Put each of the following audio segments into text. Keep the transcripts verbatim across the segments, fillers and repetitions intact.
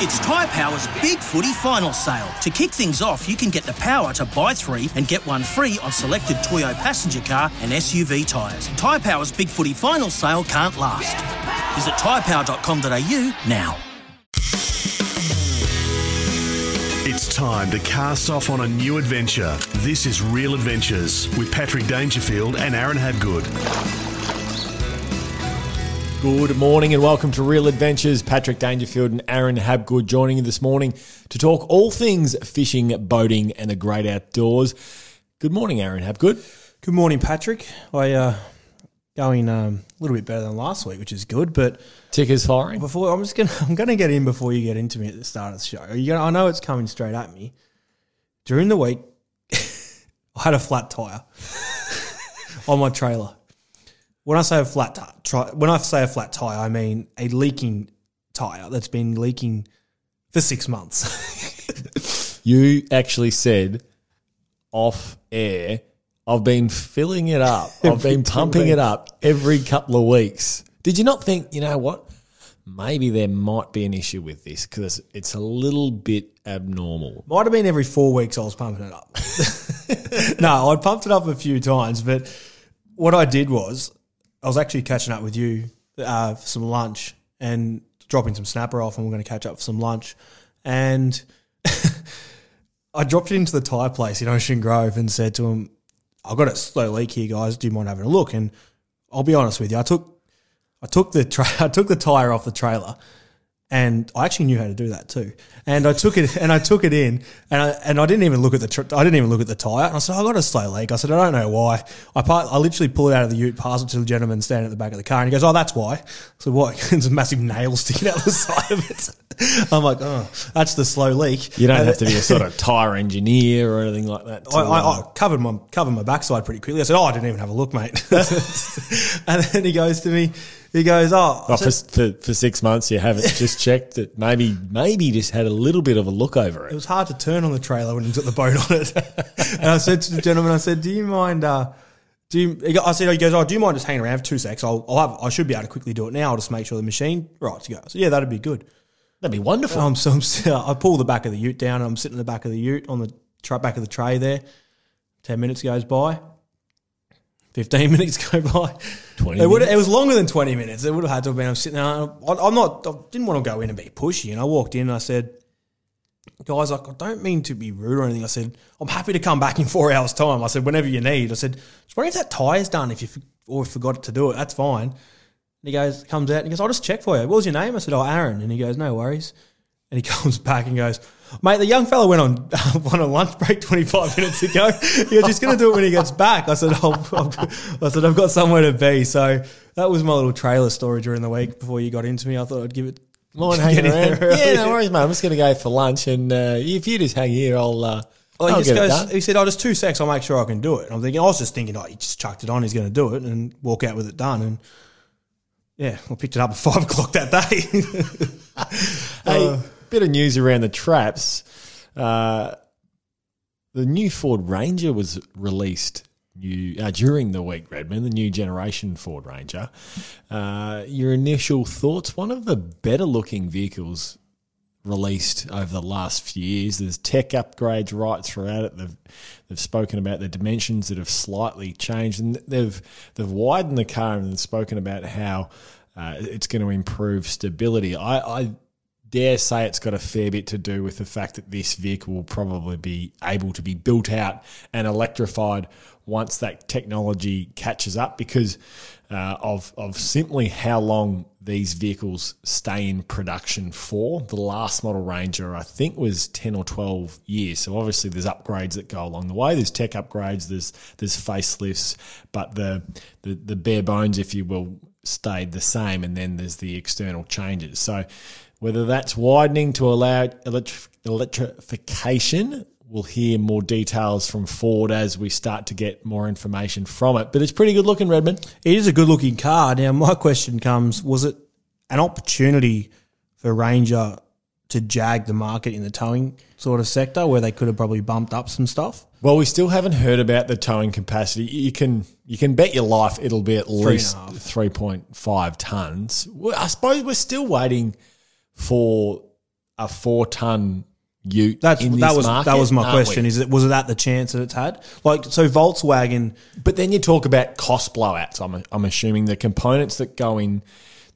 It's Ty Power's Big Footy Final Sale. To kick things off, you can get the power to buy three and get one free on selected Toyo passenger car and S U V tyres. Ty Power's Big Footy Final Sale can't last. Visit ty power dot com dot a u now. It's time to cast off on a new adventure. This is Real Adventures with Patrick Dangerfield and Aaron Habgood. Good morning and welcome to Real Adventures. Patrick Dangerfield and Aaron Habgood joining you this morning to talk all things fishing, boating and the great outdoors. Good morning, Aaron Habgood. Good morning, Patrick. I uh, going um, a little bit better than last week, which is good. But tickers firing. Before I'm just gonna I'm gonna get in before you get into me at the start of the show. Are you gonna, I know it's coming straight at me. During the week, I had a flat tire on my trailer. When I say a flat tire, tri- when I say a flat tire, I mean a leaking tire that's been leaking for six months. You actually said off air, I've been filling it up. I've been pumping weeks. it up every couple of weeks. Did you not think, you know what, maybe there might be an issue with this because it's a little bit abnormal? Might have been every four weeks I was pumping it up. No, I pumped it up a few times, but what I did was, I was actually catching up with you uh, for some lunch and dropping some snapper off, and we're going to catch up for some lunch. And I dropped it into the tyre place in Ocean Grove and said to him, "I've got a slow leak here, guys. Do you mind having a look?" And I'll be honest with you, I took, I took the tra- I took the tyre off the trailer, and I actually knew how to do that too. And I took it and I took it in, and I, and I didn't even look at the tr- I didn't even look at the tyre. And I said, "I got a slow leak." I said, "I don't know why." I part, I literally pull it out of the ute, pass it to the gentleman standing at the back of the car, and he goes, "Oh, that's why." I said, "What?" There's a massive nail sticking out the side of it. I'm like, "Oh, that's the slow leak." You don't and have to be a sort of tyre engineer or anything like that. I, I, I covered my covered my backside pretty quickly. I said, "Oh, I didn't even have a look, mate." And then he goes to me. He goes, oh. oh for, for, for six months you haven't just checked it. Maybe maybe just had a little bit of a look over it. It was hard to turn on the trailer when you took the boat on it. And I said to the gentleman, I said, do you mind, uh, do you, I said, he goes, oh, do you mind just hanging around for two secs? I'll, I'll have, I should be able to quickly do it now. I'll just make sure the machine, right, to go. So yeah, that'd be good. That'd be wonderful. Um, so I'm, I pull the back of the ute down and I'm sitting in the back of the ute on the tra- back of the tray there. Ten minutes goes by. Fifteen minutes go by. Twenty. It, would, minutes. It was longer than twenty minutes. It would have had to have been. I'm sitting there. I'm not. I didn't want to go in and be pushy. And I walked in and I said, "Guys, like, I don't mean to be rude or anything." I said, "I'm happy to come back in four hours' time." I said, "Whenever you need." I said, "Just wondering if that tire's done. If you or forgot to do it, that's fine." And he goes, comes out and he goes, "I'll just check for you. What was your name?" I said, "Oh, Aaron." And he goes, "No worries." And he comes back and goes, "Mate, the young fella went on uh, on a lunch break twenty-five minutes ago. He was just going to do it when he gets back." I said, oh, I said, I've got somewhere to be. So that was my little trailer story during the week before you got into me. I thought I'd give it. Mind hanging around? Yeah, no worries, mate. I'm just going to go for lunch, and uh, if you just hang here, I'll. Uh, well, he I'll just goes, it done. He said, "Oh, just two secs. I'll make sure I can do it." And I'm thinking, I was just thinking, oh, he just chucked it on. He's going to do it and walk out with it done. And yeah, I picked it up at five o'clock that day. Hey. Uh, Bit of news around the traps. Uh, the new Ford Ranger was released new, uh, during the week, Redmond, the new generation Ford Ranger. Uh, your initial thoughts? One of the better-looking vehicles released over the last few years. There's tech upgrades right throughout it. They've, they've spoken about the dimensions that have slightly changed, and they've they've widened the car and they've spoken about how uh, it's going to improve stability. I. I dare say it's got a fair bit to do with the fact that this vehicle will probably be able to be built out and electrified once that technology catches up because uh, of of simply how long these vehicles stay in production for. The last model Ranger, I think, was ten or twelve years. So obviously there's upgrades that go along the way. There's tech upgrades, there's there's facelifts, but the the, the bare bones, if you will, stayed the same, and then there's the external changes. So Whether that's widening to allow electri- electrification, we'll hear more details from Ford as we start to get more information from it. But it's pretty good looking, Redmond. It is a good looking car. Now, my question comes, was it an opportunity for Ranger to jag the market in the towing sort of sector where they could have probably bumped up some stuff? Well, we still haven't heard about the towing capacity. You can you can bet your life it'll be at least three point five tonnes. I suppose we're still waiting for a four-tonne ute That's, in this that was, market. That was my question. We? Is it, was it that the chance that it's had? Like, so Volkswagen... But then you talk about cost blowouts, I'm, I'm assuming. The components that go in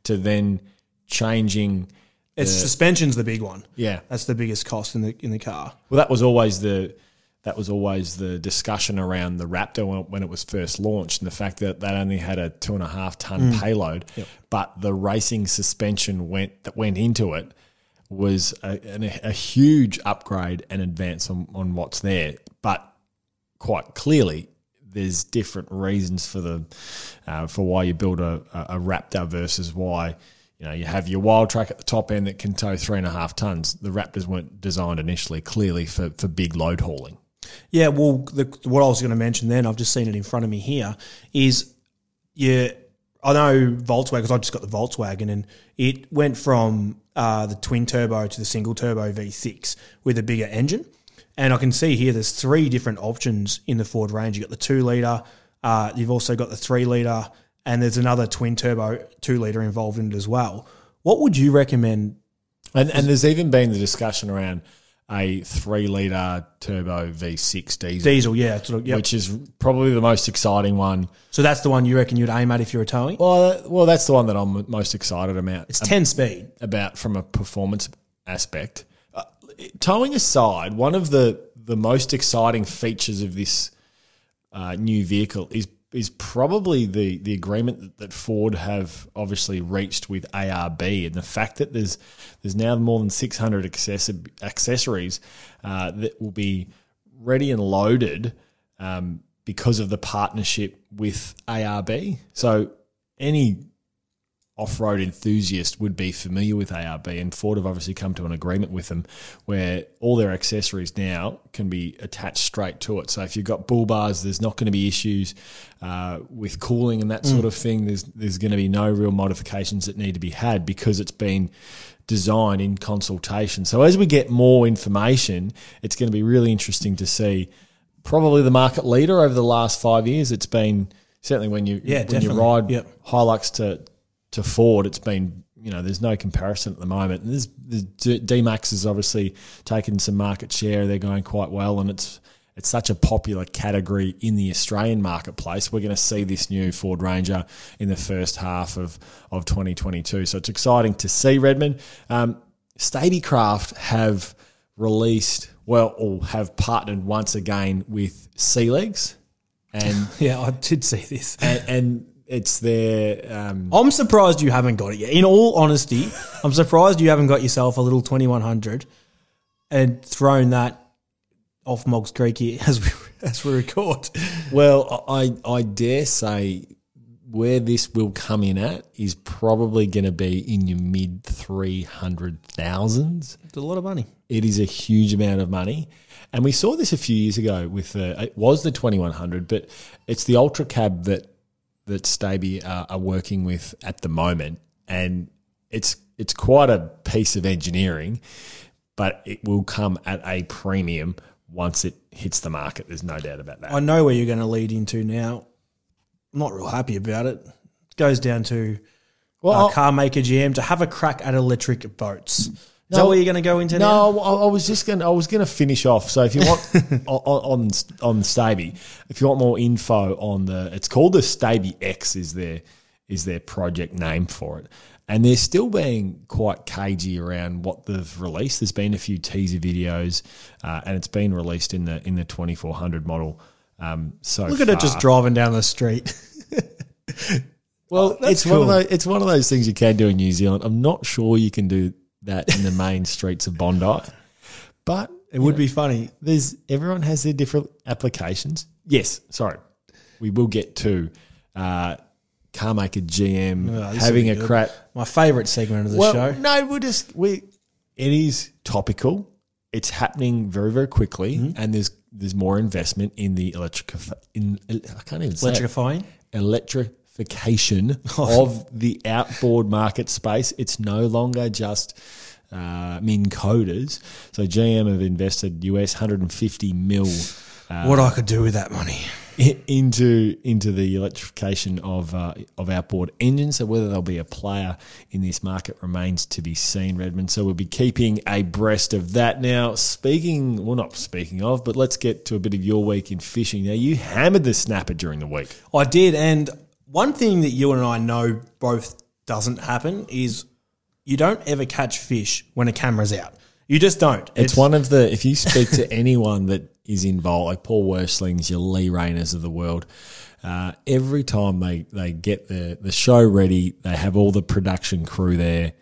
to then changing... It's the, suspension's the big one. Yeah, that's the biggest cost in the in the car. Well, that was always the that was always the discussion around the Raptor when, when it was first launched, and the fact that that only had a two and a half ton mm. payload, yep. but the racing suspension went that went into it was a, an, a huge upgrade and advance on, on what's there. But quite clearly, there's different reasons for the uh, for why you build a, a Raptor versus why. You know, you have your wild track at the top end that can tow three and a half tonnes. The Raptors weren't designed initially clearly for, for big load hauling. Yeah, well, the, what I was going to mention then, I've just seen it in front of me here, is yeah, I know Volkswagen, because I just got the Volkswagen, and it went from uh, the twin turbo to the single turbo V six with a bigger engine. And I can see here there's three different options in the Ford Ranger. You've got the two-litre, uh, you've also got the three-litre, and there's another twin turbo two litre involved in it as well. What would you recommend? And, and there's even been the discussion around a three litre turbo V six diesel. Diesel, yeah, sort of, yep. Which is probably the most exciting one. So that's the one you reckon you'd aim at if you were towing? Well, well, that's the one that I'm most excited about. It's ten about, speed about from a performance aspect. Uh, towing aside, one of the the most exciting features of this uh, new vehicle is. is probably the, the agreement that Ford have obviously reached with A R B, and the fact that there's there's now more than six hundred accessories uh, that will be ready and loaded um, because of the partnership with A R B. So any off-road enthusiast would be familiar with A R B, and Ford have obviously come to an agreement with them where all their accessories now can be attached straight to it. So if you've got bull bars, there's not going to be issues uh, with cooling and that sort mm. of thing. There's there's going to be no real modifications that need to be had because it's been designed in consultation. So as we get more information, it's going to be really interesting to see probably the market leader over the last five years. It's been certainly when you, yeah, when definitely. you ride yep. Hilux to... to Ford, it's been, you know, there's no comparison at the moment. And there's, there's D-Max has obviously taken some market share. They're going quite well, and it's it's such a popular category in the Australian marketplace. We're going to see this new Ford Ranger in the first half of, of twenty twenty-two. So it's exciting to see, Redmond. Um, Stabicraft have released, well, or have partnered once again with Sea Legs. And yeah, I did see this. And... and It's their... Um, I'm surprised you haven't got it yet. In all honesty, I'm surprised you haven't got yourself a little twenty-one hundred and thrown that off Moggs Creek here as we, as we record. Well, I, I dare say where this will come in at is probably going to be in your mid three hundred thousands. It's a lot of money. It is a huge amount of money. And we saw this a few years ago with... Uh, it was the twenty-one hundred, but it's the Ultra Cab that... that Staby uh, are working with at the moment, and it's it's quite a piece of engineering, but it will come at a premium once it hits the market. There's no doubt about that. I know where you're going to lead into now. I'm not real happy about it. It goes down to well, uh, car maker G M to have a crack at electric boats. Is no, that what you're going to go into no, now? No, I was just going. I was going to finish off. So if you want on, on on Staby, if you want more info on the, it's called the Staby X. Is their is their project name for it? And they're still being quite cagey around what they've released. There's been a few teaser videos, uh, and it's been released in the in the twenty-four hundred model. Um, so look at far. It just driving down the street. Well, oh, it's cool. one of those, it's one of those things you can do in New Zealand. I'm not sure you can do that in the main streets of Bondi. But it would know, be funny. There's everyone has their different applications. Yes, sorry. We will get to uh, Carmaker G M, oh, having a crap. My favourite segment of the well, show. No, we're just we. It is topical. It's happening very, very quickly, mm-hmm. and there's there's more investment in the electric in I can't even say electrifying it. electrification of the outboard market space. It's no longer just uh, min coders. So G M have invested U S one hundred fifty mil. Uh, what I could do with that money. Into into the electrification of uh, of outboard engines, so whether there'll be a player in this market remains to be seen, Redmond. So we'll be keeping abreast of that. Now, speaking, well, not speaking of, but let's get to a bit of your week in fishing. Now, you hammered the snapper during the week. I did, and one thing that you and I know both doesn't happen is you don't ever catch fish when a camera's out. You just don't. It's, it's one of the – if you speak to anyone that is involved, like Paul Worshling's, your Lee Rayners of the world, uh, every time they, they get the, the show ready, they have all the production crew there,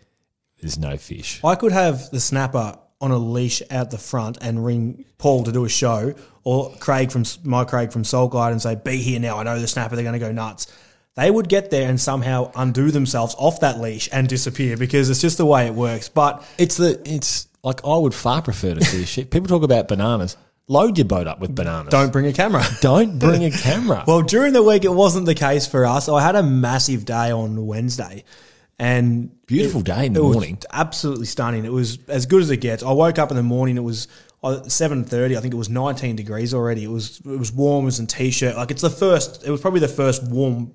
there's no fish. I could have the snapper on a leash out the front and ring Paul to do a show, or Craig from my Craig from Soul Guide and say, be here now, I know the snapper, they're going to go nuts. They would get there and somehow undo themselves off that leash and disappear because it's just the way it works. But it's the – it's. Like, I would far prefer to fish. People talk about bananas. Load your boat up with bananas. Don't bring a camera. Don't bring a camera. Well, during the week, it wasn't the case for us. I had a massive day on Wednesday. And beautiful it, day in the morning. Absolutely stunning. It was as good as it gets. I woke up in the morning. It was seven thirty. I think it was nineteen degrees already. It was it was warm. It was in T-shirt. Like, it's the first – it was probably the first warm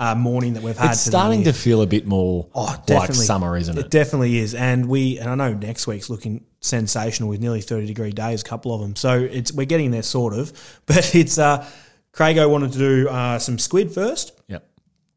Uh, morning that we've had. It's starting to feel a bit more oh, like summer, isn't it? It definitely is. And we and I know next week's looking sensational with nearly thirty degree days, a couple of them. So it's we're getting there sort of. But it's uh, Craigo wanted to do uh, some squid first. Yep.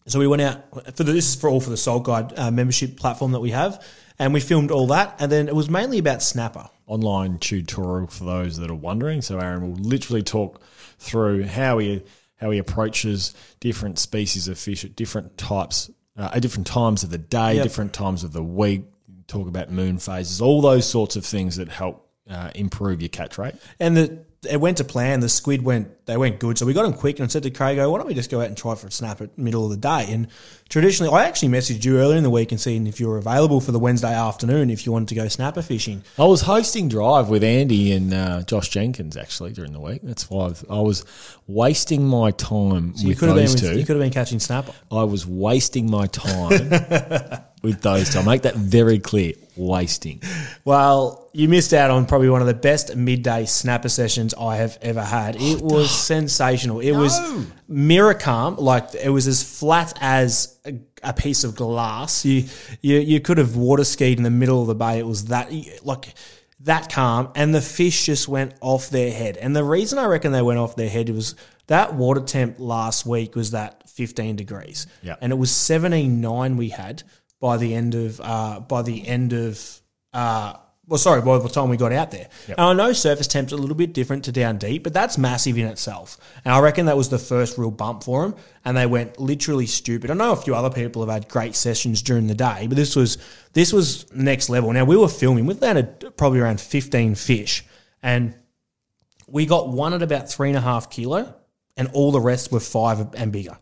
So we went out for the, this is for all for the Soul Guide uh, membership platform that we have, and we filmed all that. And then it was mainly about snapper. Online tutorial for those that are wondering. So Aaron will literally talk through how he. how he approaches different species of fish at different types, uh, at different times of the day, yep. different times of the week, talk about moon phases, all those sorts of things that help uh, improve your catch rate. And the, it went to plan. The squid went, they went good. So we got them quick and I said to Craig, why don't we just go out and try for a snap at the middle of the day? And traditionally, I actually messaged you earlier in the week and seeing if you were available for the Wednesday afternoon if you wanted to go snapper fishing. I was hosting Drive with Andy and uh, Josh Jenkins actually during the week. That's why I've, I was wasting my time so with those been, two. You could have been catching snapper. I was wasting my time with those two. I'll make that very clear. Wasting. Well, you missed out on probably one of the best midday snapper sessions I have ever had. It was sensational. It no. was mirror calm. Like, it was as flat as a, a piece of glass. You, you you could have water skied in the middle of the bay. It was that like that calm, and the fish just went off their head. And the reason I reckon they went off their head was that water temp last week was that fifteen degrees, yep. and it was seventeen point nine we had. By the end of, uh, by the end of, uh, well, sorry, by the time we got out there. Yep. And I know surface temp's a little bit different to down deep, but that's massive in itself. And I reckon that was the first real bump for them, and they went literally stupid. I know a few other people have had great sessions during the day, but this was this was next level. Now, we were filming. We landed probably around fifteen fish, and we got one at about three and a half kilo, and all the rest were five and bigger.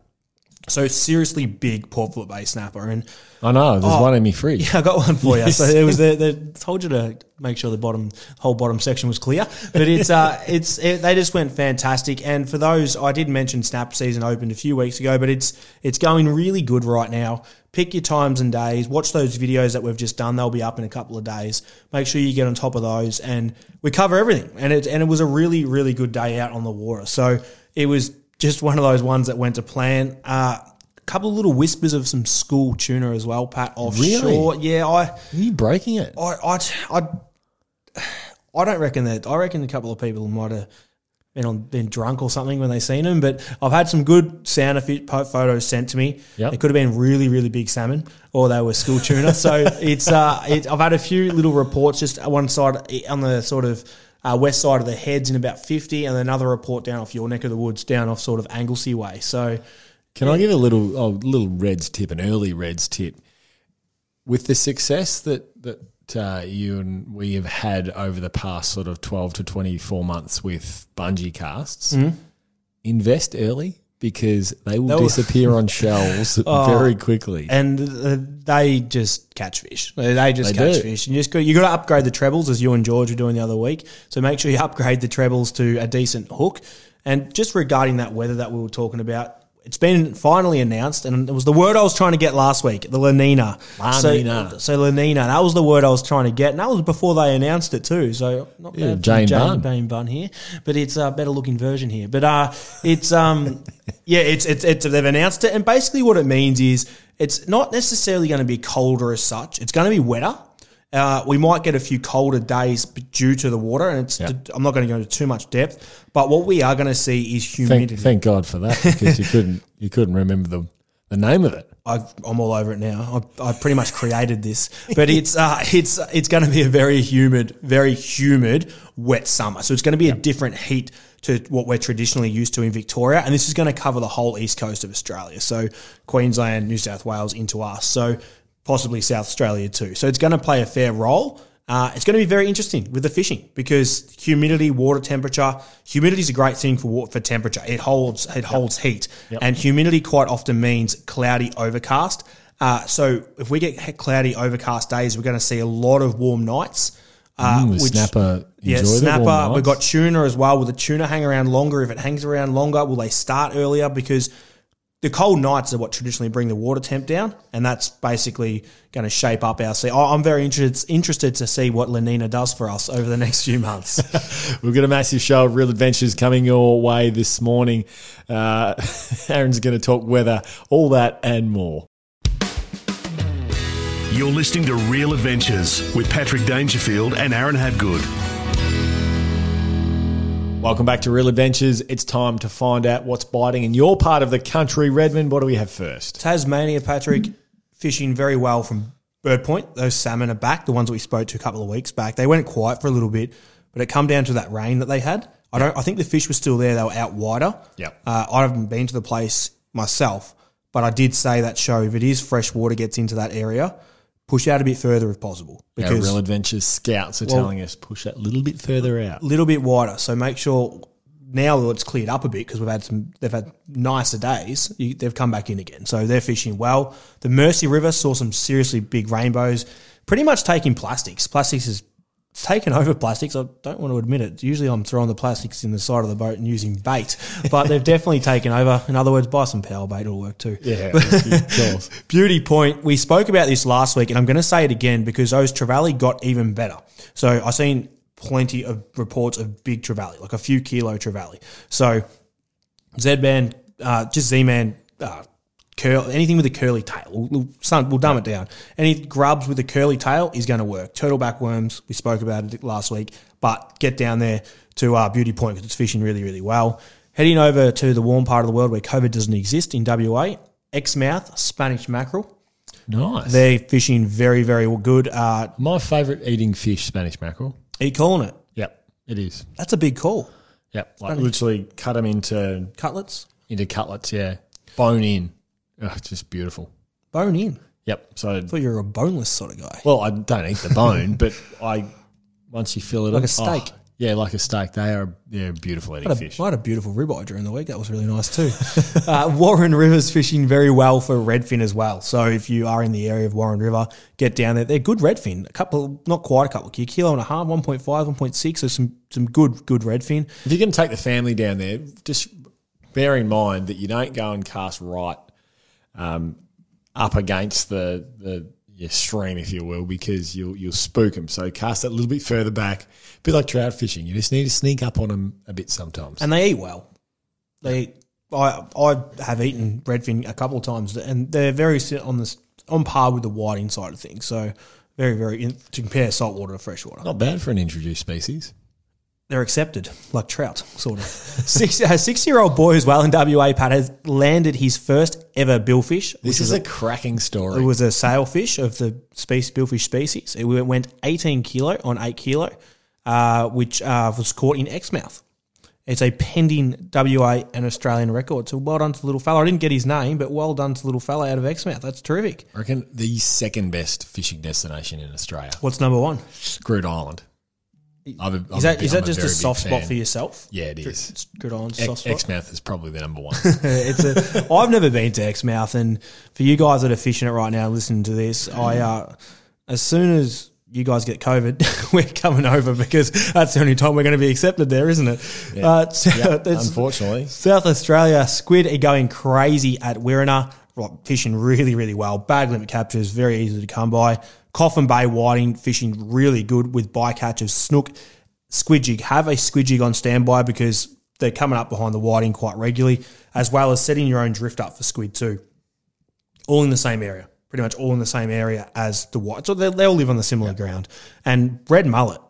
So seriously big Poplar Bay snapper. And I know, there's oh, one in my fridge. Yeah, I got one for you. So it was the, the told you to make sure the bottom whole bottom section was clear. But it's uh it's it, they just went fantastic. And for those, I did mention snap season opened a few weeks ago, but it's it's going really good right now. Pick your times and days. Watch those videos that we've just done. They'll be up in a couple of days. Make sure you get on top of those, and we cover everything. And it and it was a really really good day out on the water. So it was just one of those ones that went to plan. Uh, a couple of little whispers of some school tuna as well, Pat, offshore. Really? Yeah. I, Are you breaking it? I, I, I, I don't reckon that. I reckon a couple of people might have been on, been drunk or something when they seen them, but I've had some good sound photos sent to me. Yep. They could have been really, really big salmon, or they were school tuna. So it's uh, it, I've had a few little reports just on one side on the sort of – Uh, west side of the heads in about fifty, and another report down off your neck of the woods, down off sort of Anglesey way. So, can yeah. I give a little oh, little Reds tip, an early Reds tip? With the success that that uh, you and we have had over the past sort of twelve to twenty-four months with bungee casts, mm-hmm. invest early, because they will They'll, disappear on shells oh, very quickly. And they just catch fish. They just they catch do. fish. And you just got, you got to upgrade the trebles, as you and George were doing the other week. So make sure you upgrade the trebles to a decent hook. And just regarding that weather that we were talking about, it's been finally announced, and it was the word I was trying to get last week, the La Nina. La Nina. So, so La Nina, that was the word I was trying to get, and that was before they announced it too. So not yeah, bad Jane, Jane Bunn. Jane Bunn here, but it's a better looking version here. But uh, it's um, yeah, it's, it's it's they've announced it, and basically what it means is it's not necessarily going to be colder as such. It's going to be wetter. Uh, we might get a few colder days due to the water, and it's. Yep. I'm not going to go into too much depth, but what we are going to see is humidity. Thank, thank God for that, because you couldn't you couldn't remember the the name of it. I've, I'm all over it now. I, I pretty much created this, but it's uh, it's it's going to be a very humid, very humid, wet summer. So it's going to be yep. a different heat to what we're traditionally used to in Victoria, and this is going to cover the whole east coast of Australia, so Queensland, New South Wales, into us. So. Possibly South Australia too. So it's going to play a fair role. Uh, it's going to be very interesting with the fishing because humidity, water temperature. Humidity is a great thing for water, for temperature. It holds it yep. holds heat, yep. and humidity quite often means cloudy, overcast. Uh, so if we get cloudy, overcast days, we're going to see a lot of warm nights. Uh, mm, which, snapper, yeah, snapper. We've got tuna as well. Will the tuna hang around longer? If it hangs around longer, will they start earlier? Because the cold nights are what traditionally bring the water temp down, and that's basically going to shape up our sea. I'm very interested interested to see what La Nina does for us over the next few months. We've got a massive show of Real Adventures coming your way this morning. Uh, Aaron's going to talk weather, all that and more. You're listening to Real Adventures with Patrick Dangerfield and Aaron Habgood. Welcome back to Real Adventures. It's time to find out what's biting in your part of the country. Redmond, what do we have first? Tasmania, Patrick, fishing very well from Bird Point. Those salmon are back, the ones that we spoke to a couple of weeks back. They went quiet for a little bit, but it come down to that rain that they had. I don't. I think the fish were still there. They were out wider. Yeah. Uh, I haven't been to the place myself, but I did say that show, if it is fresh water gets into that area, push out a bit further if possible. Because our Real Adventures scouts are well, telling us push that little bit further out. A little bit wider. So make sure now that it's cleared up a bit because we've had some, they've had nicer days, you, they've come back in again. So they're fishing well. The Mersey River saw some seriously big rainbows, pretty much taking plastics. Plastics is taken over plastics. I don't want to admit it. Usually I'm throwing the plastics in the side of the boat and using bait, but they've definitely taken over. In other words, buy some power bait. It'll work too. Yeah. Beauty Point. We spoke about this last week, and I'm going to say it again because those trevally got even better. So I've seen plenty of reports of big trevally, like a few kilo trevally. So Z-Man, uh, just Z-Man, uh, curl, anything with a curly tail, we'll, we'll dumb it down. Any grubs with a curly tail is going to work. Turtleback worms, we spoke about it last week, but get down there to uh, Beauty Point because it's fishing really, really well. Heading over to the warm part of the world where COVID doesn't exist in W A, Exmouth, Spanish mackerel. Nice. They're fishing very, very good. Uh, My favourite eating fish, Spanish mackerel. Are you calling it? Yep, it is. That's a big call. Yep, like literally cut them into cutlets. Into cutlets, yeah. Bone in. Oh, it's just beautiful. Bone in. Yep. So I thought you were a boneless sort of guy. Well, I don't eat the bone, but I once you fill it like up. Like a steak. Oh, yeah, like a steak. They are they're beautiful eating I a, fish. I had a beautiful ribeye during the week. That was really nice too. uh, Warren River's fishing very well for redfin as well. So if you are in the area of Warren River, get down there. They're good redfin. A couple, not quite a couple, a kilo and a half, one point five, one point six. So some, some good, good redfin. If you're going to take the family down there, just bear in mind that you don't go and cast right Um, up against the, the your stream, if you will, because you'll you'll spook them. So cast it a little bit further back, a bit like trout fishing. You just need to sneak up on them a bit sometimes. And they eat well. They eat, I I have eaten redfin a couple of times, and they're very on this on par with the whiting side of things. So very very in, to compare saltwater to freshwater, not bad for an introduced species. They're accepted, like trout, sort of. Six, a six-year-old boy as well in W A, Pat, has landed his first ever billfish. This is a, a cracking story. It was a sailfish of the species, billfish species. It went eighteen kilo on eight kilo, uh, which uh, was caught in Exmouth. It's a pending W A and Australian record. So well done to the little fella. I didn't get his name, but well done to the little fella out of Exmouth. That's terrific. I reckon the second best fishing destination in Australia. What's number one? Groote Island. I'm a, I'm is that big, is that just a, a soft spot fan. For yourself? Yeah, it is. It's good on soft Ex- spot. Exmouth is probably the number one. It's a. I've never been to Exmouth, and for you guys that are fishing it right now, listening to this, mm. I uh, as soon as. You guys get COVID, we're coming over because that's the only time we're going to be accepted there, isn't it? Yeah. Uh, so yeah, unfortunately. South Australia, squid are going crazy at Wirrina, fishing really, really well. Bag limit captures, very easy to come by. Coffin Bay whiting, fishing really good with bycatch of snook, squid jig. Have a squid jig on standby because they're coming up behind the whiting quite regularly, as well as setting your own drift up for squid too. All in the same area. Pretty much all in the same area as the white. So they, they all live on the similar yep. ground. And red mullet,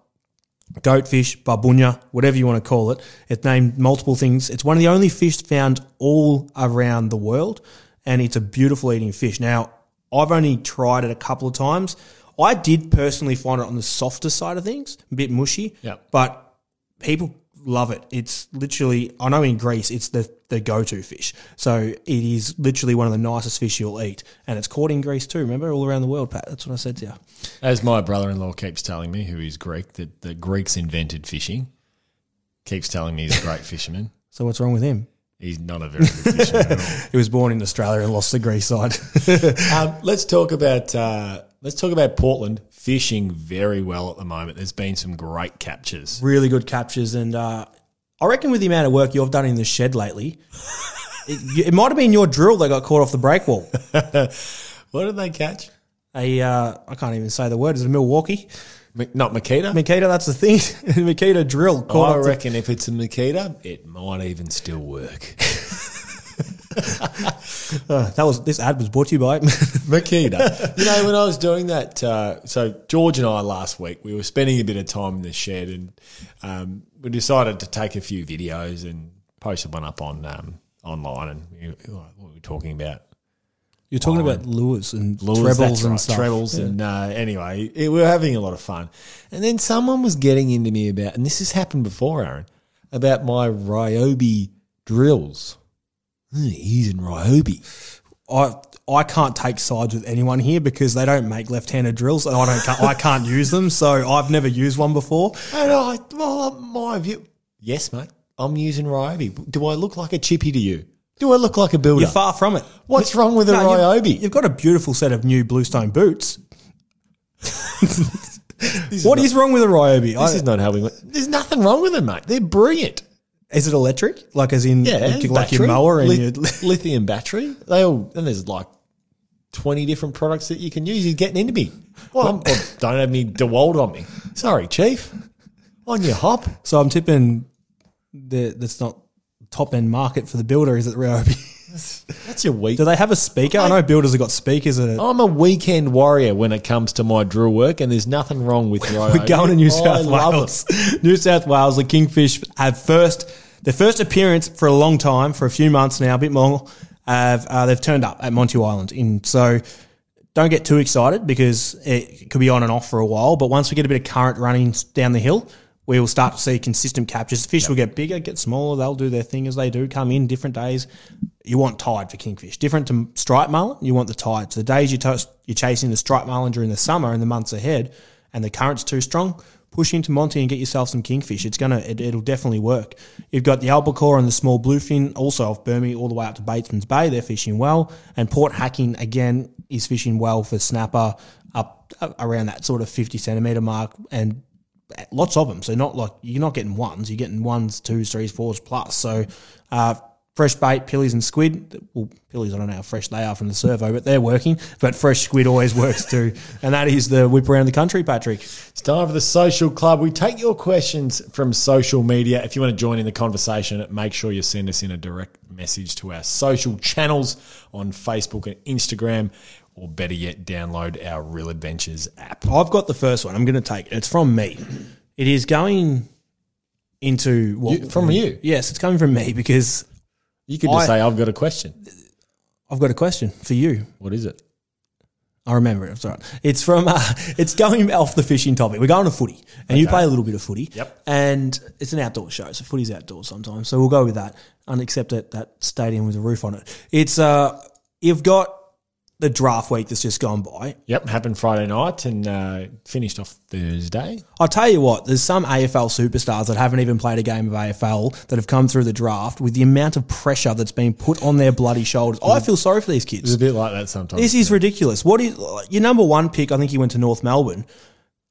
goatfish, barbunya, whatever you want to call it, it's named multiple things. It's one of the only fish found all around the world, and it's a beautiful eating fish. Now, I've only tried it a couple of times. I did personally find it on the softer side of things, a bit mushy, yep. but people love it. It's literally, I know in Greece it's the, the go-to fish. So it is literally one of the nicest fish you'll eat. And it's caught in Greece too, remember, all around the world, Pat. That's what I said to you. As my brother-in-law keeps telling me, who is Greek, that the Greeks invented fishing, keeps telling me he's a great fisherman. So what's wrong with him? He's not a very good fisherman at all. He was born in Australia and lost the Greece side. um, let's talk about uh, let's talk about Portland. Fishing very well at the moment. There's been some great captures. Really good captures. And uh, I reckon with the amount of work you've done in the shed lately, it, it might have been your drill that got caught off the break wall. What did they catch? A, uh, I can't even say the word. Is it Milwaukee? M- not Makita? Makita, that's the thing. Makita drill. Caught oh, I reckon the- if it's a Makita, it might even still work. uh, that was this ad was brought to you by Makita. You know, when I was doing that, uh, so George and I last week we were spending a bit of time in the shed, and um, we decided to take a few videos and posted one up on um, online. And we, what were we talking about? You're talking Byron. about lures and lures, trebles and right, stuff. Trebles yeah. and uh, anyway, it, we were having a lot of fun. And then someone was getting into me about, and this has happened before, Aaron, about my Ryobi drills. He's in Ryobi. I I can't take sides with anyone here because they don't make left-handed drills, and I don't I can't use them. So I've never used one before. And I, well, my view. Yes, mate. I'm using Ryobi. Do I look like a chippy to you? Do I look like a builder? You're far from it. What's wrong with a no, Ryobi? You've, you've got a beautiful set of new Bluestone boots. is what not, is wrong with a Ryobi? This I, is not helping. There's nothing wrong with them, mate. They're brilliant. Is it electric? Like as in yeah, like battery, your mower and li- your lithium battery? They all and there's like twenty different products that you can use. You're getting into me. Well, I'm, well don't have me DeWalt on me. Sorry, Chief. On your hop. So I'm tipping the that's not top end market for the builder, is it, Ryobi? That's, that's your week. Do they have a speaker? I, I know builders have got speakers in it. I'm a weekend warrior when it comes to my drill work, and there's nothing wrong with Ryobi. We're going to New South I Wales. New South Wales, the Kingfish have first their first appearance for a long time, for a few months now, a bit more. Have uh, they've turned up at Monty Island, in so don't get too excited because it could be on and off for a while. But once we get a bit of current running down the hill, we will start to see consistent captures. Fish yep. will get bigger, get smaller. They'll do their thing as they do, come in different days. You want tide for kingfish. Different to striped mullet, you want the tide. So the days you're, to- you're chasing the striped mullet during the summer and the months ahead and the current's too strong, push into Monty and get yourself some kingfish. It's gonna, it, it'll definitely work. You've got the albacore and the small bluefin, also off Bermi all the way up to Batesman's Bay. They're fishing well. And Port Hacking, again, is fishing well for snapper up uh, around that sort of fifty centimetre mark and lots of them, so not like you're not getting ones, you're getting ones, twos, threes, fours plus. So, uh, fresh bait, pillies, and squid. Well, pillies, I don't know how fresh they are from the servo, but they're working. But fresh squid always works too. And that is the whip around the country, Patrick. It's time for the social club. We take your questions from social media. If you want to join in the conversation, make sure you send us in a direct message to our social channels on Facebook and Instagram. Or better yet, download our Real Adventures app. I've got the first one. I'm going to take it. It's from me. It is going into what? You, from you? Yes, it's coming from me because you could just I, say, I've got a question. I've got a question for you. What is it? I remember it. I'm sorry. It's from, uh, it's going off the fishing topic. We're going to footy and okay. you play a little bit of footy. Yep. And it's an outdoor show. So footy's outdoors sometimes. So we'll go with that. And except that, that stadium with a roof on it. It's, uh, you've got, the draft week that's just gone by. Yep, happened Friday night and uh, finished off Thursday. I'll tell you what, there's some A F L superstars that haven't even played a game of A F L that have come through the draft with the amount of pressure that's been put on their bloody shoulders. Mm. I feel sorry for these kids. It's a bit like that sometimes. This yeah. is ridiculous. What is your number one pick? I think he went to North Melbourne.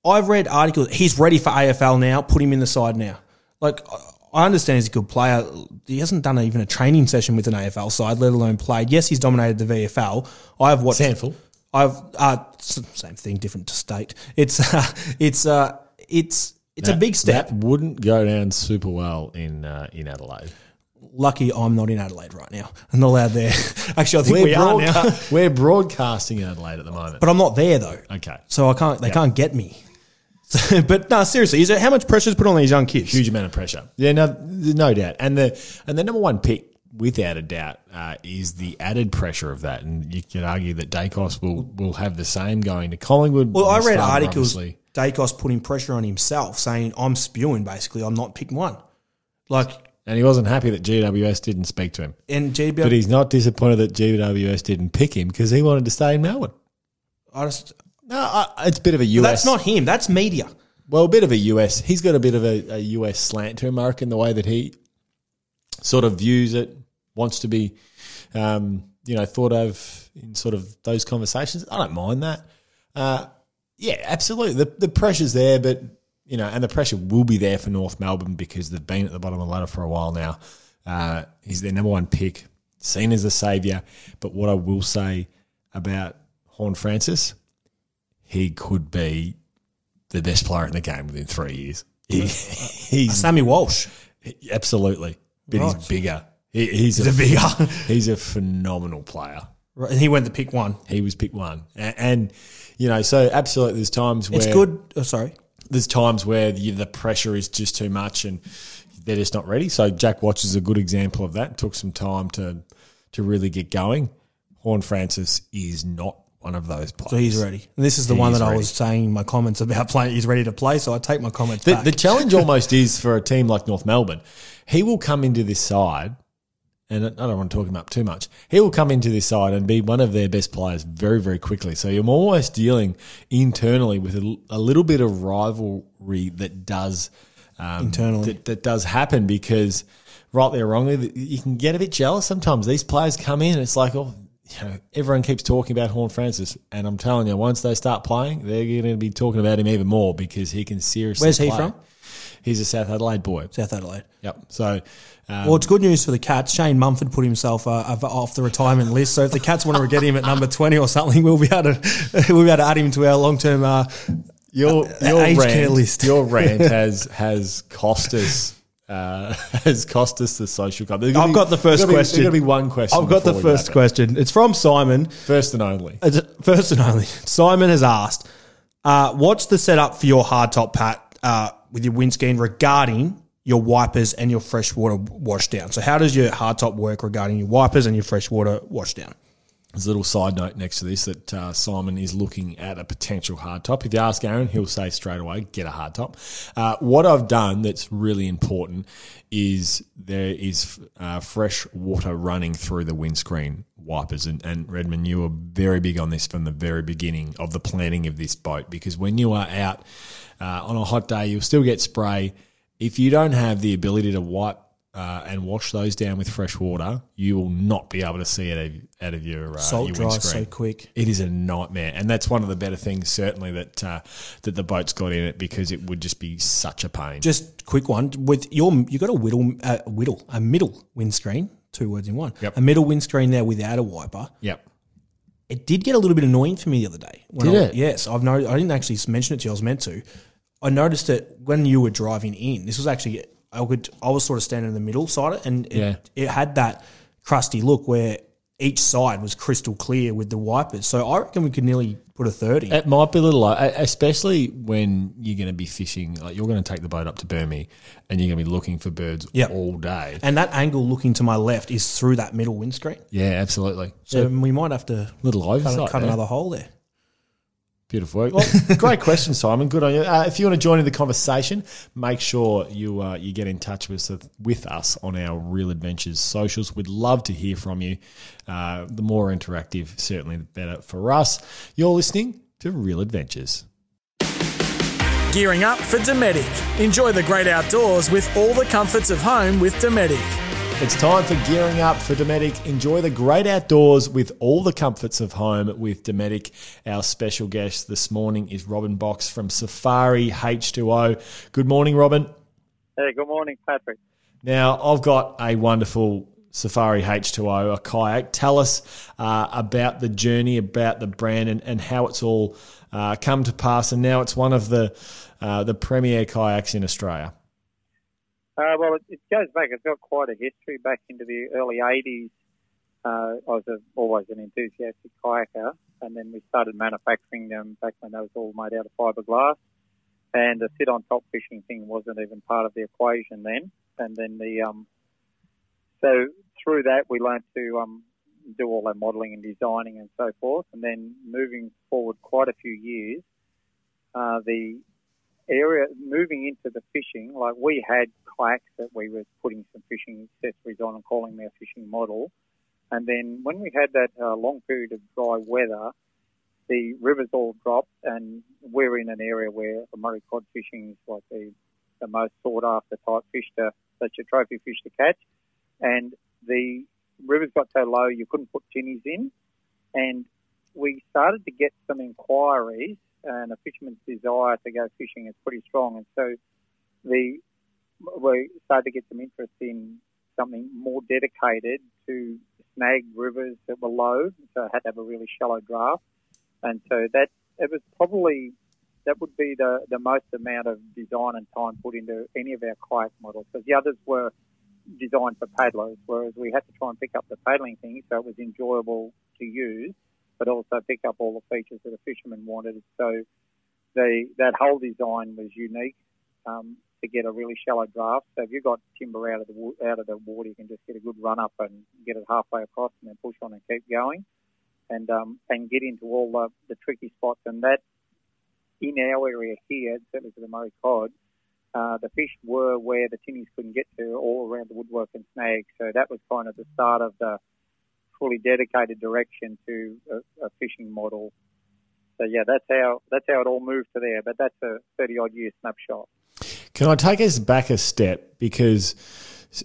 I've read articles, he's ready for A F L now, put him in the side now. Like, I understand he's a good player. He hasn't done even a training session with an A F L side, let alone played. Yes, he's dominated the V F L. I've watched Sandful. I've uh, same thing, different state. It's uh, it's uh, it's it's that, a big step. That wouldn't go down super well in uh, in Adelaide. Lucky I'm not in Adelaide right now. I'm not allowed there. Actually, I think we're we broad- are now. We're broadcasting in Adelaide at the moment, but I'm not there though. Okay, so I can't. They yep. can't get me. But no, seriously, is it how much pressure is put on these young kids? Huge amount of pressure. Yeah, no, no doubt. And the and the number one pick, without a doubt, uh, is the added pressure of that. And you could argue that Dacos will will have the same going to Collingwood. Well, I read articles. Obviously. Dacos putting pressure on himself, saying, "I'm spewing. Basically, I'm not picking one." Like, and he wasn't happy that G W S didn't speak to him. And G W S, but he's not disappointed that G W S didn't pick him because he wanted to stay in Melbourne. I just. No, it's a bit of a U S. But that's not him. That's media. Well, a bit of a U S. He's got a bit of a, a U S slant to him, I reckon, the way that he sort of views it, wants to be, um, you know, thought of in sort of those conversations. I don't mind that. Uh, yeah, absolutely. The, the pressure's there, but, you know, and the pressure will be there for North Melbourne because they've been at the bottom of the ladder for a while now. Uh, he's their number one pick, seen as a saviour. But what I will say about Horne Francis... he could be the best player in the game within three years. He, he's Sammy Walsh, he, absolutely, but right. he's bigger. He, he's, he's a, a bigger. He's a phenomenal player. Right. And he went to pick one. He was pick one, and, and you know, so absolutely. There's times where it's good. Oh, sorry, there's times where the, the pressure is just too much, and they're just not ready. So Jack Watch is a good example of that. It took some time to to really get going. Horne Francis is not. One of those players. So he's ready. And this is the he one that ready. I was saying in my comments about playing. He's ready to play, so I take my comments the, back. The challenge almost is for a team like North Melbourne. He will come into this side, and I don't want to talk him up too much. He will come into this side and be one of their best players very, very quickly. So you're almost dealing internally with a, a little bit of rivalry that does um, internally that, that does happen because, rightly or wrongly, you can get a bit jealous sometimes. These players come in, and it's like, oh. You know, everyone keeps talking about Horne Francis, and I'm telling you, once they start playing, they're going to be talking about him even more because he can seriously. Where's play. He from? He's a South Adelaide boy. South Adelaide. Yep. So, um, well, it's good news for the Cats. Shane Mumford put himself uh, off the retirement list, so if the Cats want to get him at number twenty or something, we'll be able to we'll be able to add him to our long term uh, your your age rant, care list. Your rant has has cost us. Uh, has cost us the social club. I've be, got the first be, question. There's going to be one question. I've got the first question. It. It's from Simon. First and only. It's, first and only. Simon has asked, uh, what's the setup for your hardtop, Pat, uh, with your windscreen regarding your wipers and your freshwater washdown? So how does your hardtop work regarding your wipers and your freshwater washdown? There's a little side note next to this that uh, Simon is looking at a potential hardtop. If you ask Aaron, he'll say straight away, get a hardtop. Uh, what I've done that's really important is there is uh, fresh water running through the windscreen wipers. And, and Redmond, you were very big on this from the very beginning of the planning of this boat because when you are out uh, on a hot day, you'll still get spray. If you don't have the ability to wipe Uh, and wash those down with fresh water, you will not be able to see it out of your, uh, Salt your windscreen. Salt dries so quick. It is a nightmare. And that's one of the better things, certainly, that uh, that the boat's got in it because it would just be such a pain. Just quick one. With your, you got a whittle, uh, whittle, a middle windscreen, two words in one, yep. a middle windscreen there without a wiper. Yep. It did get a little bit annoying for me the other day. Did I, it? Yes. I've no, I didn't actually mention it to you. I was meant to. I noticed it when you were driving in. This was actually – I would. I was sort of standing in the middle side, and it, yeah. it had that crusty look where each side was crystal clear with the wipers. So I reckon we could nearly put a thirty. It might be a little low, especially when you're going to be fishing. Like you're going to take the boat up to Bermi, and you're going to be looking for birds yep. all day. And that angle looking to my left is through that middle windscreen. Yeah, absolutely. So yeah. we might have to little cut, cut another hole there. Beautiful work. Well, great question, Simon. Good on you. Uh, if you want to join in the conversation, make sure you uh, you get in touch with, with us on our Real Adventures socials. We'd love to hear from you. Uh, the more interactive, certainly the better for us. You're listening to Real Adventures. Gearing up for Dometic. Enjoy the great outdoors with all the comforts of home with Dometic. It's time for Gearing Up for Dometic. Enjoy the great outdoors with all the comforts of home with Dometic. Our special guest this morning is Robin Box from Safari H two O. Good morning, Robin. Hey, good morning, Patrick. Now, I've got a wonderful Safari H two O, a kayak. Tell us uh, about the journey, about the brand, and, and how it's all uh, come to pass. And now it's one of the uh, the premier kayaks in Australia. Uh, well, it, it goes back. It's got quite a history. Back into the early eighties, uh, I was a, always an enthusiastic kayaker, and then we started manufacturing them back when they was all made out of fiberglass, and the sit-on-top fishing thing wasn't even part of the equation then. And then the um, so through that we learned to um, do all our modelling and designing and so forth. And then moving forward quite a few years, uh, the area moving into the fishing, like we had kayaks that we were putting some fishing accessories on and calling them our fishing model. And then when we had that uh, long period of dry weather, the rivers all dropped, and we're in an area where the Murray cod fishing is like the, the most sought after type fish to, such a trophy fish to catch. And the rivers got so low you couldn't put tinnies in. And we started to get some inquiries, and a fisherman's desire to go fishing is pretty strong. And so the, we started to get some interest in something more dedicated to snag rivers that were low, so I had to have a really shallow draft. And so that it was probably, that would be the, the most amount of design and time put into any of our kayak models, because the others were designed for paddlers, whereas we had to try and pick up the paddling thing so it was enjoyable to use, but also pick up all the features that a fisherman wanted. So the, that whole design was unique um, to get a really shallow draft. So if you've got timber out of the out of the water, you can just get a good run up and get it halfway across and then push on and keep going and um, and get into all the, the tricky spots. And that, in our area here, certainly for the Murray cod, uh, the fish were where the tinnies couldn't get to, all around the woodwork and snags. So that was kind of the start of the fully dedicated direction to a, a fishing model. So yeah, that's how that's how it all moved to there, but that's a thirty odd year snapshot. Can I take us back a step, because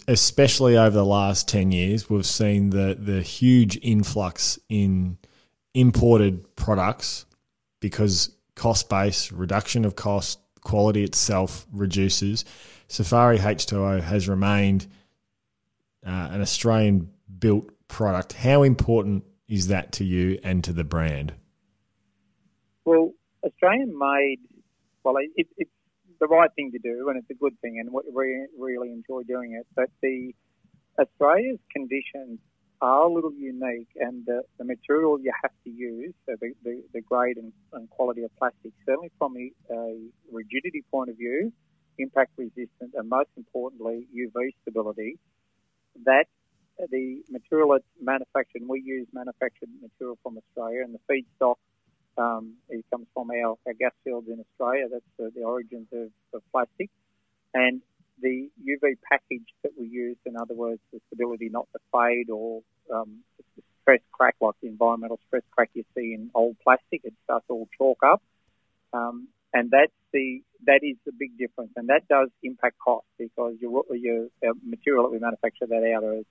especially over the last ten years we've seen the the huge influx in imported products, because cost base, reduction of cost, quality itself reduces. Safari H two O has remained uh, an Australian built product. How important is that to you and to the brand? Well, Australian made, well, it, it's the right thing to do, and it's a good thing, and we really enjoy doing it. But the Australia's conditions are a little unique, and the, the material you have to use, so the, the, the grade and, and quality of plastic, certainly from a, a rigidity point of view, impact resistant, and most importantly, U V stability, that the material that's manufactured, we use manufactured material from Australia, and the feedstock um, it comes from our, our gas fields in Australia. That's the, the origins of, of plastic. And the U V package that we use, in other words, the stability, not the fade or um, the stress crack, like the environmental stress crack you see in old plastic. It starts all chalk up. Um, and that's the, that is the big difference. And that does impact cost, because your, your uh, material that we manufacture that out of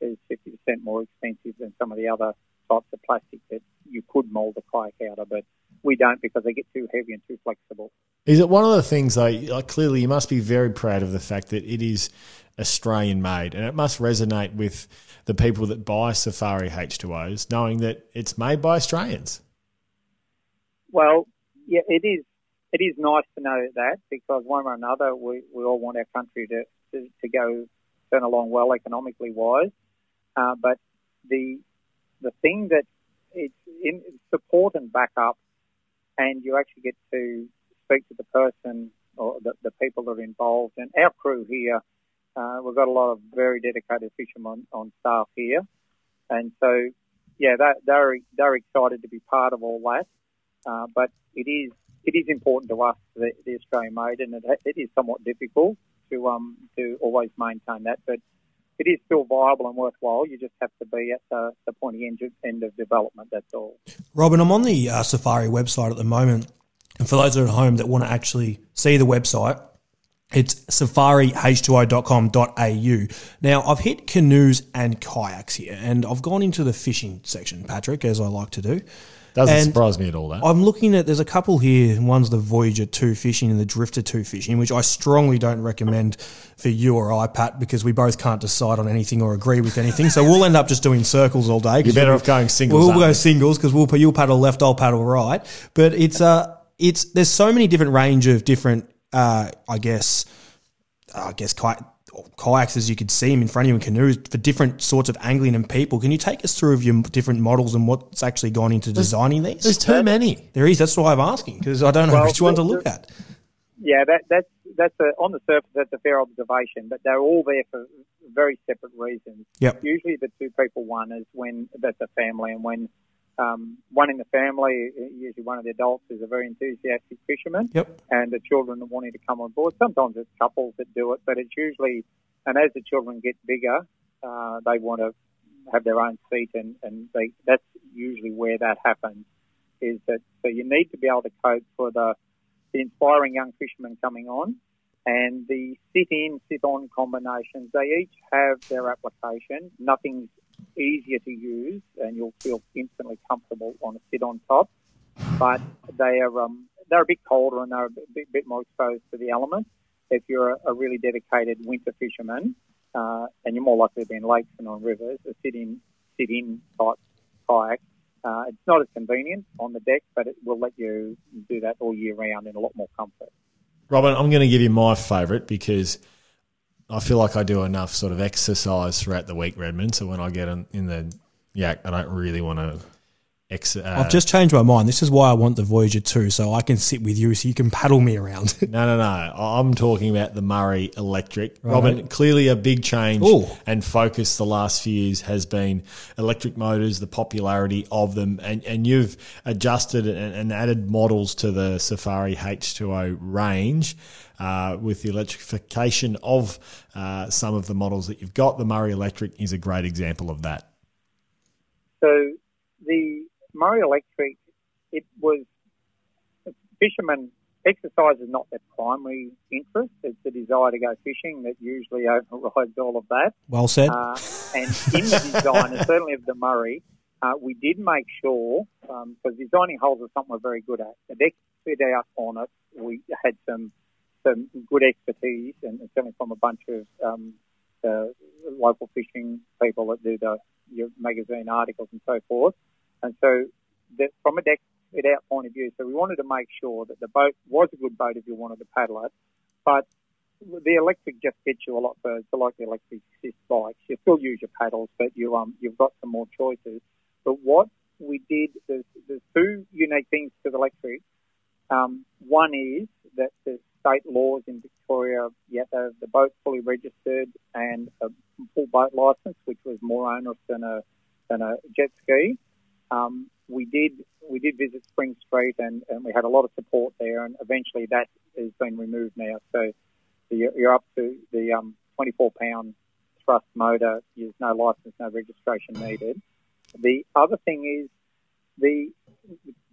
is fifty percent more expensive than some of the other types of plastic that you could mould a kayak out of, but we don't, because they get too heavy and too flexible. Is it one of the things, though, like clearly you must be very proud of the fact that it is Australian made, and it must resonate with the people that buy Safari H two Os, knowing that it's made by Australians? Well, yeah, it is. It is nice to know that, because one or another, we, we all want our country to, to, to go turn along well economically wise. Uh, but the the thing that it's in support and backup, and you actually get to speak to the person or the, the people that are involved. And our crew here, uh, we've got a lot of very dedicated fishermen on, on staff here, and so yeah, they're they're excited to be part of all that. Uh, but it is it is important to us, the, the Australian made, and it, it is somewhat difficult to um to always maintain that. But it is still viable and worthwhile. You just have to be at the, the pointy end of, end of development, that's all. Robin, I'm on the uh, Safari website at the moment. And for those at home that want to actually see the website, it's safari h two o dot com dot a u. Now, I've hit canoes and kayaks here, and I've gone into the fishing section, Patrick, as I like to do. Doesn't and surprise me at all, that. I'm looking at – there's a couple here, and one's the Voyager two fishing and the Drifter two fishing, which I strongly don't recommend for you or I, Pat, because we both can't decide on anything or agree with anything. So we'll end up just doing circles all day. You're better off going singles. We'll go singles because we'll, you'll paddle left, I'll paddle right. But it's uh, it's there's so many different range of different, uh, I guess, I guess kayak. kayaks as you could see them in front of you in canoes for different sorts of angling and people. Can you take us through of your different models and what's actually gone into designing there's, these? There's too many. There is. That's why I'm asking because I don't know well, which one to look at. Yeah, that, that's that's a, on the surface that's a fair observation, but they're all there for very separate reasons. Yep. Usually the two people one is when that's a family, and when um, one in the family, usually one of the adults is a very enthusiastic fisherman, yep. and the children are wanting to come on board. Sometimes it's couples that do it, but it's usually, and as the children get bigger, uh, they want to have their own seat, and, and they, that's usually where that happens. Is that so? You need to be able to cope for the, the inspiring young fishermen coming on, and the sit-in, sit-on combinations. They each have their application. Nothing's easier to use, and you'll feel instantly comfortable on a sit on top. But they are um, they're a bit colder and they're a bit, bit more exposed to the elements. If you're a, a really dedicated winter fisherman, uh, and you're more likely to be in lakes and on rivers, a sit in sit in type kayak. Uh, it's not as convenient on the deck, but it will let you do that all year round in a lot more comfort. Robin, I'm going to give you my favourite because I feel like I do enough sort of exercise throughout the week, Redmond, so when I get in, in the yak, I don't really want to ex- – uh, I've just changed my mind. This is why I want the Voyager two, so I can sit with you so you can paddle me around. no, no, no. I'm talking about the Murray Electric. Right. Robin, clearly a big change Ooh. and focus the last few years has been electric motors, the popularity of them, and, and you've adjusted and, and added models to the Safari H two O range. Uh, with the electrification of uh, some of the models that you've got, the Murray Electric is a great example of that. So the Murray Electric, it was fishermen, exercise is not their primary interest. It's the desire to go fishing that usually overrides all of that. Well said. Uh, and in the design, and certainly of the Murray, uh, we did make sure, because um, designing holes is something we're very good at. The deck fit out on it, we had some some good expertise, and certainly from a bunch of um, the local fishing people that do the your magazine articles and so forth. And so the, from a deck it out point of view, so we wanted to make sure that the boat was a good boat if you wanted to paddle it, but the electric just gets you a lot further. So like the electric assist bikes, you still use your paddles, but you, um, you've got some more choices. But what we did, there's, there's two unique things to the electric. Um, one is that the state laws in Victoria, yeah, the, the boat fully registered and a full boat licence, which was more onerous than a than a jet ski. Um, we did we did visit Spring Street, and, and we had a lot of support there, and eventually that has been removed now. So you're, you're up to the um, twenty-four pound thrust motor. There's no licence, no registration needed. The other thing is the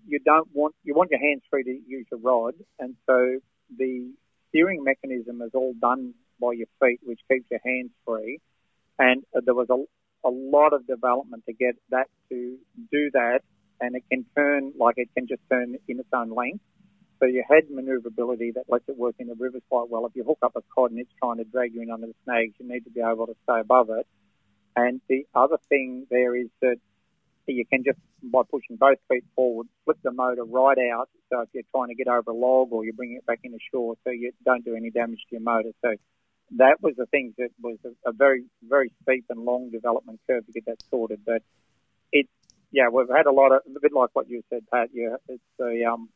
you don't want you want your hands free to use your rod, and so the steering mechanism is all done by your feet, which keeps your hands free. And uh, there was a, a lot of development to get that to do that. And it can turn, like it can just turn in its own length. So you had manoeuvrability that lets it work in the rivers quite well. If you hook up a cod and it's trying to drag you in under the snags, you need to be able to stay above it. And the other thing there is that you can just, by pushing both feet forward, flip the motor right out. So if you're trying to get over a log or you're bringing it back into shore, so you don't do any damage to your motor. So that was the thing that was a, a very, very steep and long development curve to get that sorted. But it's, yeah, we've had a lot of, a bit like what you said, Pat, yeah, it's a, um,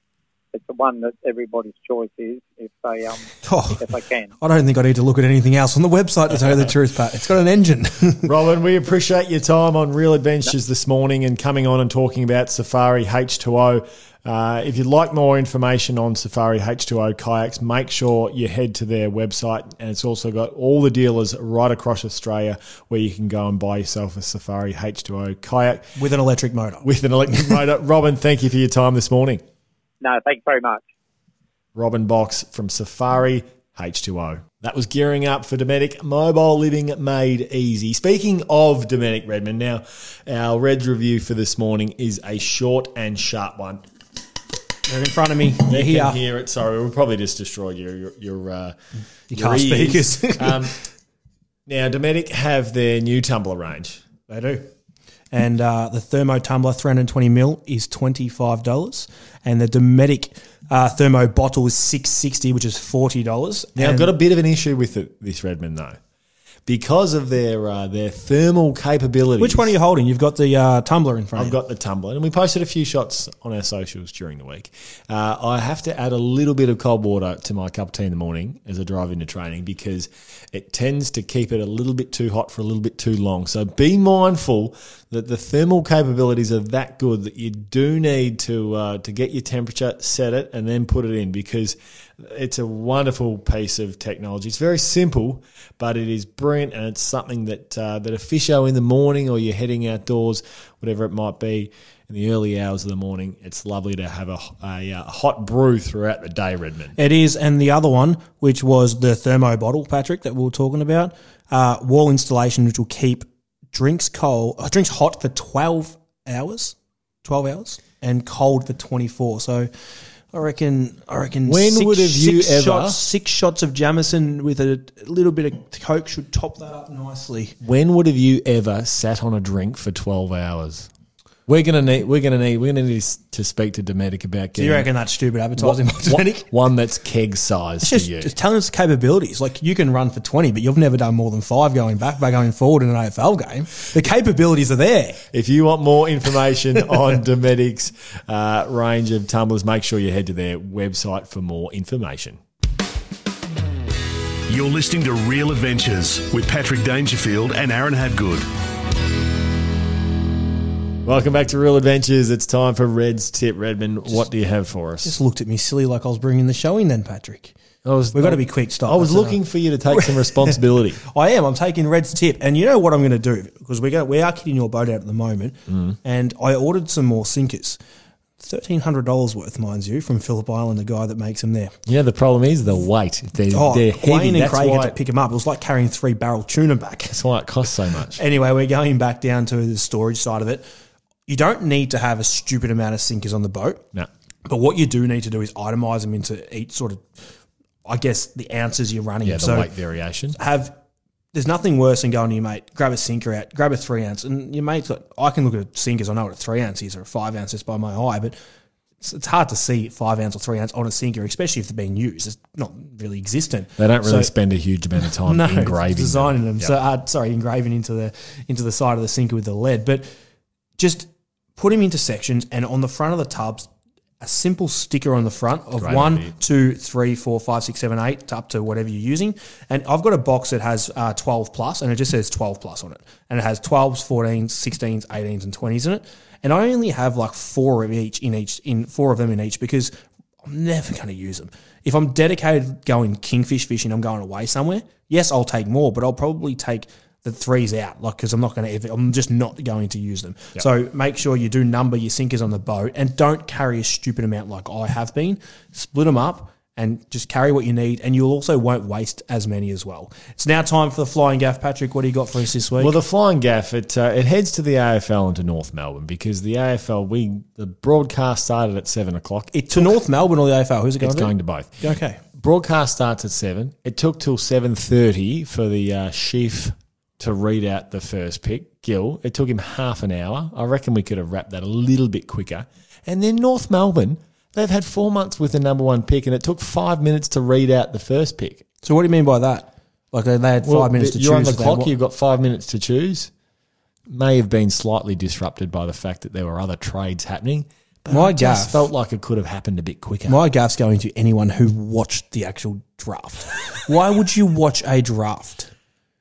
it's the one that everybody's choice is if they um oh, if they can. I don't think I need to look at anything else on the website to tell you the truth, Pat. It's got an engine. Robin, we appreciate your time on Real Adventures this morning and coming on and talking about Safari H two O. Uh, if you'd like more information on Safari H two O kayaks, make sure you head to their website, and it's also got all the dealers right across Australia where you can go and buy yourself a Safari H two O kayak. With an electric motor. With an electric motor. Robin, thank you for your time this morning. No, thank you very much. Robin Box from Safari H two O. That was gearing up for Dometic, mobile living made easy. Speaking of Dometic, Redmond, now our Reds review for this morning is a short and sharp one. They're in front of me. They can here. hear it. Sorry, we'll probably just destroy your your your, uh, you your can't ears. Speak. um, now, Dometic have their new tumbler range. They do, and uh, the thermo tumbler three hundred twenty milliliters is twenty-five dollars, and the Dometic uh, thermo bottle is six hundred sixty dollars, which is forty dollars. Now, I've got a bit of an issue with it, this Redmond though. Because of their uh, their thermal capabilities. Which one are you holding? You've got the uh, tumbler in front of you. I've got the tumbler. And we posted a few shots on our socials during the week. Uh, I have to add a little bit of cold water to my cup of tea in the morning as I drive into training because it tends to keep it a little bit too hot for a little bit too long. So be mindful that the thermal capabilities are that good that you do need to uh, to get your temperature, set it, and then put it in because it's a wonderful piece of technology. It's very simple, but it is brilliant, and it's something that uh, that a fisho in the morning or you're heading outdoors, whatever it might be, in the early hours of the morning, it's lovely to have a, a, a hot brew throughout the day, Redmond. It is, and the other one, which was the thermo bottle, Patrick, that we were talking about, uh, wall installation, which will keep drinks cold, uh, drinks hot for twelve hours, twelve hours, and cold for twenty-four. So I reckon. I reckon. When six, would have you six ever shots, six shots of Jamison with a little bit of Coke should top that up nicely. When would have you ever sat on a drink for twelve hours? We're gonna need. We're gonna need. We're gonna need to speak to Dometic about. Do you reckon that's stupid advertising? What, Dometic? What, one that's keg size it's just, to you. Just telling us capabilities. Like you can run for twenty, but you've never done more than five going back by going forward in an A F L game. The capabilities are there. If you want more information on Dometic's uh, range of tumblers, make sure you head to their website for more information. You're listening to Real Adventures with Patrick Dangerfield and Aaron Habgood. Welcome back to Real Adventures. It's time for Red's Tip. Redmond, just, what do you have for us? Just looked at me silly like I was bringing the show in then, Patrick. I was, We've I, got to be quick, stop. I was looking for you to take some responsibility. I am. I'm taking Red's Tip. And you know what I'm going to do? Because we're going, we are kitting your boat out at the moment. Mm. And I ordered some more sinkers. one thousand three hundred dollars worth, mind you, from Phillip Island, the guy that makes them there. Yeah, the problem is the weight. They're, oh, they're Wayne heavy. and Craig had to pick them up. It was like carrying three barrel tuna back. That's why it costs so much. Anyway, we're going back down to the storage side of it. You don't need to have a stupid amount of sinkers on the boat. No. But what you do need to do is itemize them into each sort of, I guess, the ounces you're running. Yeah, the so weight variation. Have, there's nothing worse than going to your mate, grab a sinker out, grab a three ounce. And your mate's like, I can look at sinkers. I know what a three ounce is or a five ounce is by my eye, but it's, it's hard to see five ounce or three ounce on a sinker, especially if they're being used. It's not really existent. They don't really so, spend a huge amount of time no, engraving designing them. them. Yep. So, uh, sorry, engraving into the into the side of the sinker with the lead. But just put them into sections, and on the front of the tubs, a simple sticker on the front of Great one, idea. two, three, four, five, six, seven, eight, up to whatever you're using. And I've got a box that has uh, twelve plus, and it just says twelve plus on it. And it has twelves, fourteens, sixteens, eighteens, and twenties in it. And I only have like four of each in each, in four of them in each because I'm never going to use them. If I'm dedicated going kingfish fishing, I'm going away somewhere. Yes, I'll take more, but I'll probably take the threes out, like because I'm not going to. I'm just not going to use them. Yep. So make sure you do number your sinkers on the boat, and don't carry a stupid amount like I have been. Split them up and just carry what you need, and you'll also won't waste as many as well. It's now time for the flying gaff, Patrick. What do you got for us this week? Well, the flying gaff it uh, it heads to the A F L and to North Melbourne because the A F L we the broadcast started at seven o'clock. It to took, North Melbourne or the A F L? Who's it going? It's to? going to both. Okay. Broadcast starts at seven. It took till seven thirty for the uh, sheaf to read out the first pick, Gil. It took him half an hour. I reckon we could have wrapped that a little bit quicker. And then North Melbourne, they've had four months with the number one pick, and it took five minutes to read out the first pick. So what do you mean by that? Like they had five well, minutes to you're choose. You're on the clock, you've got five minutes to choose. May have been slightly disrupted by the fact that there were other trades happening, My gaff just felt like it could have happened a bit quicker. My gaff's going to anyone who watched the actual draft. Why would you watch a draft?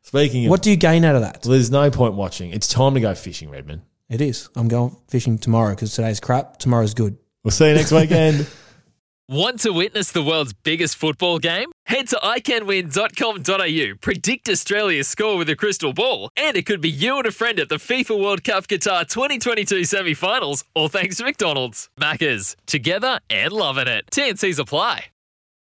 Speaking of, what do you gain out of that? Well, there's no point watching. It's time to go fishing, Redmond. It is. I'm going fishing tomorrow because today's crap. Tomorrow's good. We'll see you next weekend. Want to witness the world's biggest football game? Head to i can win dot com dot a u, predict Australia's score with a crystal ball, and it could be you and a friend at the FIFA World Cup Qatar twenty twenty-two semi-finals, all thanks to McDonald's. Maccas, together and loving it. T and Cs apply.